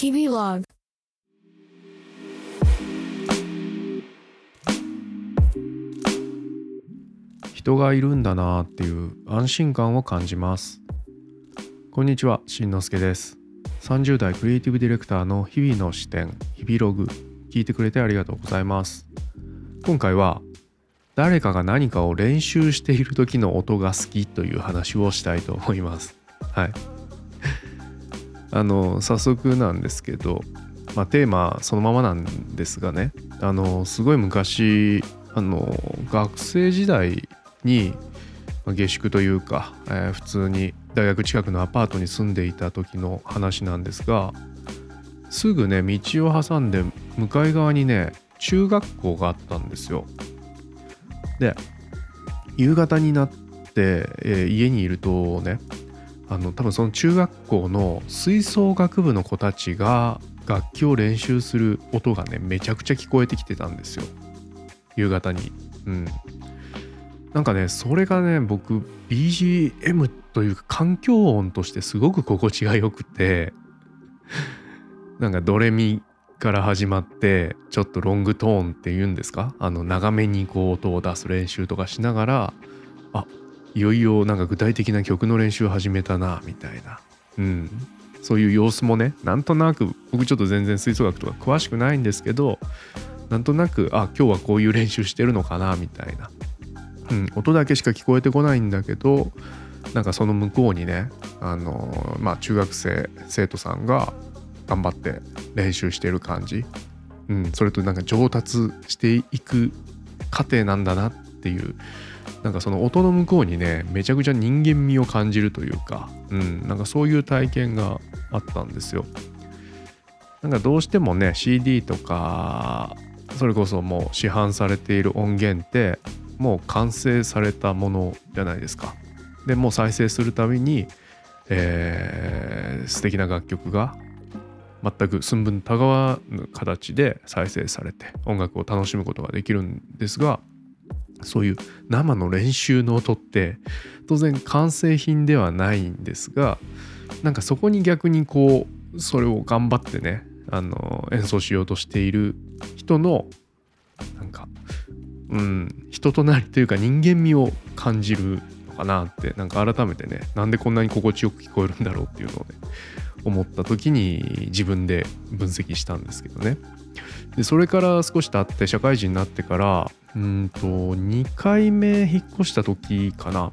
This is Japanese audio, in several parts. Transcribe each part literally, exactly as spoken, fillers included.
日々ログ。人がいるんだなっていう安心感を感じます。こんにちは、しんのすけです。さんじゅう代クリエイティブディレクターの日々の視点、日々ログ。聞いてくれてありがとうございます。今回は誰かが何かを練習している時の音が好きという話をしたいと思います。はい。あの早速なんですけど、まあ、テーマそのままなんですがね、あのすごい昔あの学生時代に下宿というか、えー、普通に大学近くのアパートに住んでいた時の話なんですが、すぐね道を挟んで向かい側にね中学校があったんですよ。で夕方になって、えー、家にいるとね、あの多分その中学校の吹奏楽部の子たちが楽器を練習する音がねめちゃくちゃ聞こえてきてたんですよ、夕方に。うん、なんかねそれがね僕 ビージーエム というか環境音としてすごく心地がよくて、なんかドレミから始まってちょっとロングトーンっていうんですか、あの長めにこう音を出す練習とかしながら、あいよいよなんか具体的な曲の練習始めたなみたいな、うん、そういう様子もねなんとなく、僕ちょっと全然吹奏楽とか詳しくないんですけど、なんとなくあ今日はこういう練習してるのかなみたいな、うん、音だけしか聞こえてこないんだけど、なんかその向こうにねあの、まあ、中学生生徒さんが頑張って練習してる感じ、うん、それとなんか上達していく過程なんだなっていう、なんかその音の向こうにねめちゃくちゃ人間味を感じるというか、うん、なんかそういう体験があったんですよ。なんかどうしてもね シーディー とかそれこそもう市販されている音源ってもう完成されたものじゃないですか。でもう再生するたびに、えー、素敵な楽曲が全く寸分たがわぬ形で再生されて音楽を楽しむことができるんですが、そういう生の練習の音って当然完成品ではないんですが、なんかそこに逆にこうそれを頑張ってねあの演奏しようとしている人のなんか、うん、人となりというか人間味を感じるのかなって、なんか改めてねなんでこんなに心地よく聞こえるんだろうっていうのをね思った時に自分で分析したんですけどね。でそれから少し経って社会人になってからうんとにかいめ引っ越した時かな、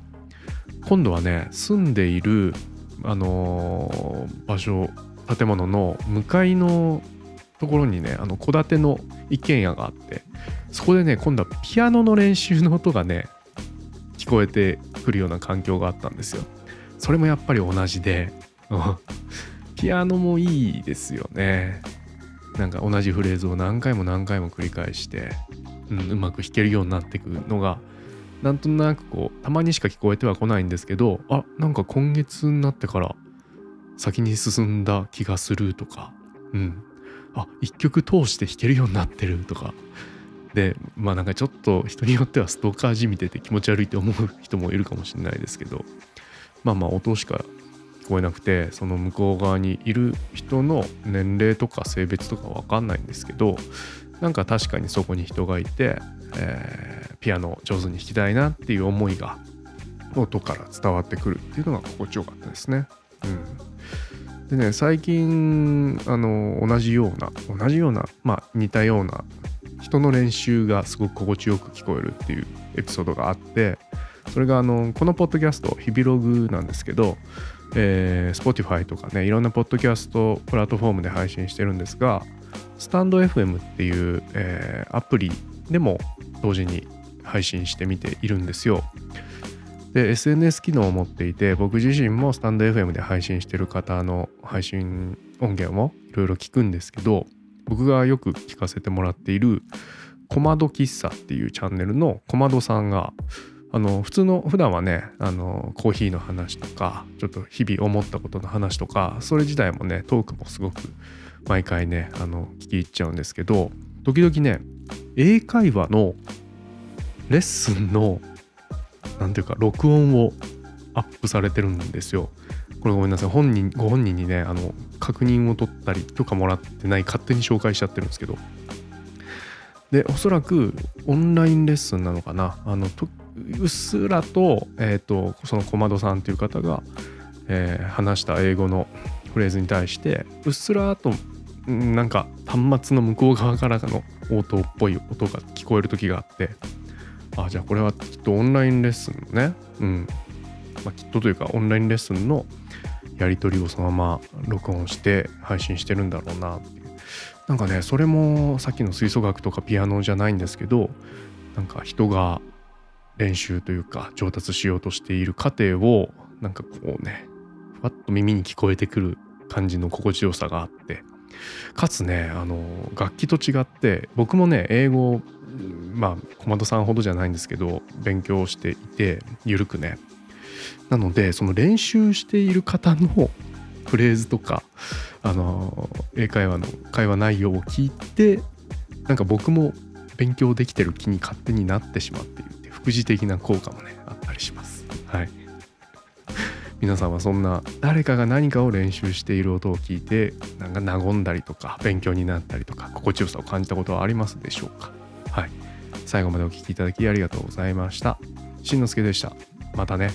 今度はね住んでいるあのー、場所建物の向かいのところにねあの戸建ての一軒家があって、そこでね今度はピアノの練習の音がね聞こえてくるような環境があったんですよ。それもやっぱり同じでピアノもいいですよね。なんか同じフレーズを何回も何回も繰り返して、うん、うまく弾けるようになっていくのがなんとなくこうたまにしか聞こえてはこないんですけど、あなんか今月になってから先に進んだ気がするとか、うん、あ一曲通して弾けるようになってるとかで、まあなんかちょっと人によってはストーカーじみてて気持ち悪いって思う人もいるかもしれないですけど、まあまあ音しか聞こえなくて、その向こう側にいる人の年齢とか性別とか分かんないんですけど、なんか確かにそこに人がいて、えー、ピアノを上手に弾きたいなっていう思いが音から伝わってくるっていうのが心地よかったですね。うん、でね最近あの同じような同じようなまあ似たような人の練習がすごく心地よく聞こえるっていうエピソードがあって、それがあのこのポッドキャスト日々ログなんですけど、えー、Spotify とかねいろんなポッドキャストプラットフォームで配信してるんですが、StandFM っていう、えー、アプリでも同時に配信してみているんですよ。で エスエヌエス 機能を持っていて、僕自身も StandFM で配信してる方の配信音源をいろいろ聞くんですけど、僕がよく聞かせてもらっているコマド喫茶っていうチャンネルのコマドさんが、あの普通の普段はねあのコーヒーの話とかちょっと日々思ったことの話とかそれ自体もねトークもすごく毎回ねあの聞き入っちゃうんですけど、時々ね英会話のレッスンのなんていうか録音をアップされてるんですよ。これごめんなさい、本人ご本人にねあの確認を取ったり許可もらってない、勝手に紹介しちゃってるんですけど、でおそらくオンラインレッスンなのかな、あのとうっすらと、えーと、その小窓さんという方が、えー、話した英語のフレーズに対してうっすらとなんか端末の向こう側からの応答っぽい音が聞こえる時があって、あじゃあこれはきっとオンラインレッスンのね、うんまあ、きっとというかオンラインレッスンのやり取りをそのまま録音して配信してるんだろうなっていう、なんかねそれもさっきの吹奏楽とかピアノじゃないんですけど、なんか人が練習というか上達しようとしている過程をなんかこうねふわっと耳に聞こえてくる感じの心地よさがあって、かつねあの楽器と違って僕もね英語まあ小窓さんほどじゃないんですけど勉強していてゆるくね、なのでその練習している方のフレーズとかあの英会話の会話内容を聞いてなんか僕も勉強できてる気に勝手になってしまっているって副次的な効果もねあったりします。はい皆さんはそんな誰かが何かを練習している音を聞いてなんか和んだりとか勉強になったりとか心地よさを感じたことはありますでしょうか。はい、最後までお聞きいただきありがとうございました。しんのすけでした。またね。